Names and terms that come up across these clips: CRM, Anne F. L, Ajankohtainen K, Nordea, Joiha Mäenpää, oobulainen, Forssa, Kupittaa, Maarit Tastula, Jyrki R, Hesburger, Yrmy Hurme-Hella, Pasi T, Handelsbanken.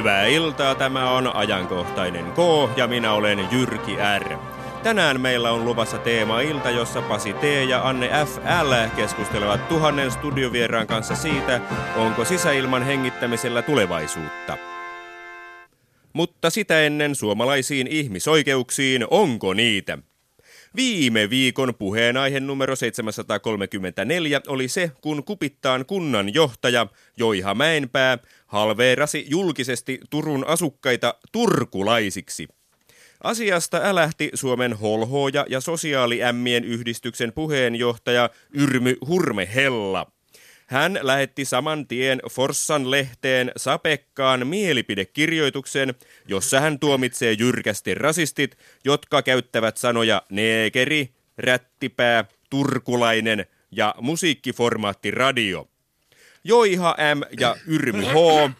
Hyvää iltaa, tämä on Ajankohtainen K ja minä olen Jyrki R. Tänään meillä on luvassa teemailta, jossa Pasi T ja Anne F. L keskustelevat 1000 studiovieraan kanssa siitä, onko sisäilman hengittämisellä tulevaisuutta. Mutta sitä ennen suomalaisiin ihmisoikeuksiin, onko niitä? Viime viikon puheenaihe numero 734 oli se, kun Kupittaan kunnanjohtaja Joiha Mäenpää halveerasi julkisesti Turun asukkaita turkulaisiksi. Asiasta älähti Suomen holhooja ja sosiaaliämmien yhdistyksen puheenjohtaja Yrmy Hurme-Hella. Hän lähetti saman tien Forssan lehteen sapekkaan mielipidekirjoituksen, jossa hän tuomitsee jyrkästi rasistit, jotka käyttävät sanoja neekeri, rättipää, turkulainen ja musiikkiformaatti radio. Joiha M ja Yrmy H,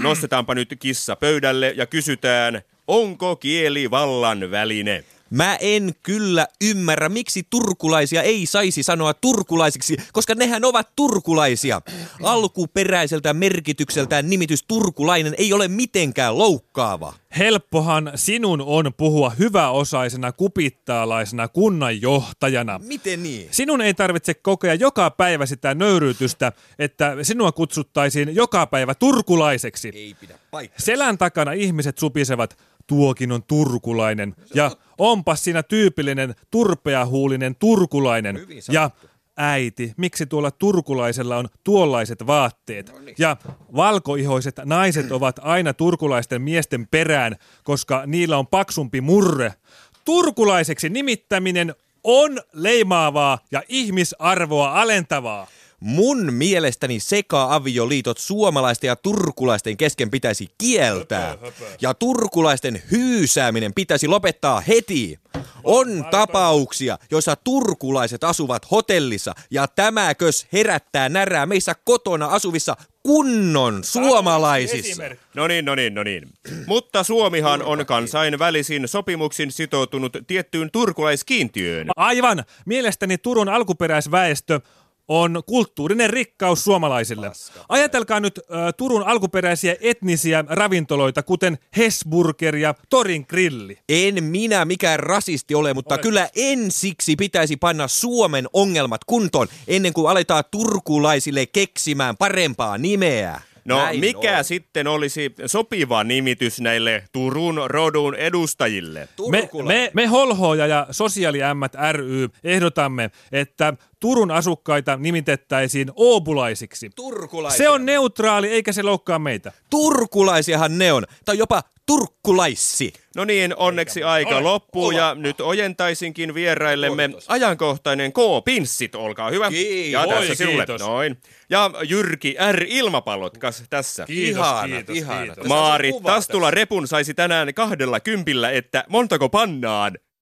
nostetaanpa nyt kissa pöydälle ja kysytään, onko kieli vallan väline? Mä en kyllä ymmärrä, miksi turkulaisia ei saisi sanoa turkulaisiksi, koska nehän ovat turkulaisia. Alkuperäiseltä merkitykseltään nimitys turkulainen ei ole mitenkään loukkaava. Helppohan sinun on puhua hyväosaisena kupittaalaisena kunnanjohtajana. Miten niin? Sinun ei tarvitse kokea joka päivä sitä nöyryytystä, että sinua kutsuttaisiin joka päivä turkulaiseksi. Ei pidä paikkaa. Selän takana ihmiset supisevat. Tuokin on turkulainen ja onpas siinä tyypillinen turpeahuulinen turkulainen ja äiti, miksi tuolla turkulaisella on tuollaiset vaatteet ja valkoihoiset naiset ovat aina turkulaisten miesten perään, koska niillä on paksumpi murre. Turkulaiseksi nimittäminen on leimaavaa ja ihmisarvoa alentavaa. Mun mielestäni seka-avioliitot suomalaisten ja turkulaisten kesken pitäisi kieltää. Ja turkulaisten hyysääminen pitäisi lopettaa heti. On tapauksia, joissa turkulaiset asuvat hotellissa ja tämäkös herättää närää meissä kotona asuvissa kunnon suomalaisissa. No niin. Mutta Suomihan on kansainvälisin sopimuksin sitoutunut tiettyyn turkulaiskiintiöön. Aivan. Mielestäni Turun alkuperäisväestö on kulttuurinen rikkaus suomalaisille. Ajatelkaa nyt Turun alkuperäisiä etnisiä ravintoloita, kuten Hesburger ja Torin grilli. En minä mikään rasisti ole, mutta kyllä ensiksi pitäisi panna Suomen ongelmat kuntoon, ennen kuin aletaan turkulaisille keksimään parempaa nimeä. No näin mikä on. Sitten olisi sopiva nimitys näille Turun rodun edustajille? Me holhoja ja sosiaaliämmät ry ehdotamme, että Turun asukkaita nimitettäisiin oobulaisiksi. Se on neutraali eikä se loukkaa meitä. Turkulaisiahan ne on, tai jopa turkkulaissi. No niin, onneksi aika loppuu ja nyt ojentaisinkin vieraillemme Ajankohtainen K-pinssit, olkaa hyvä. Kiitos. Ja tässä sinulle. Noin. Ja Jyrki R. ilmapallot, kas tässä. Kiitos. Maarit Tastula repun saisi tänään 20, että montako pannaan.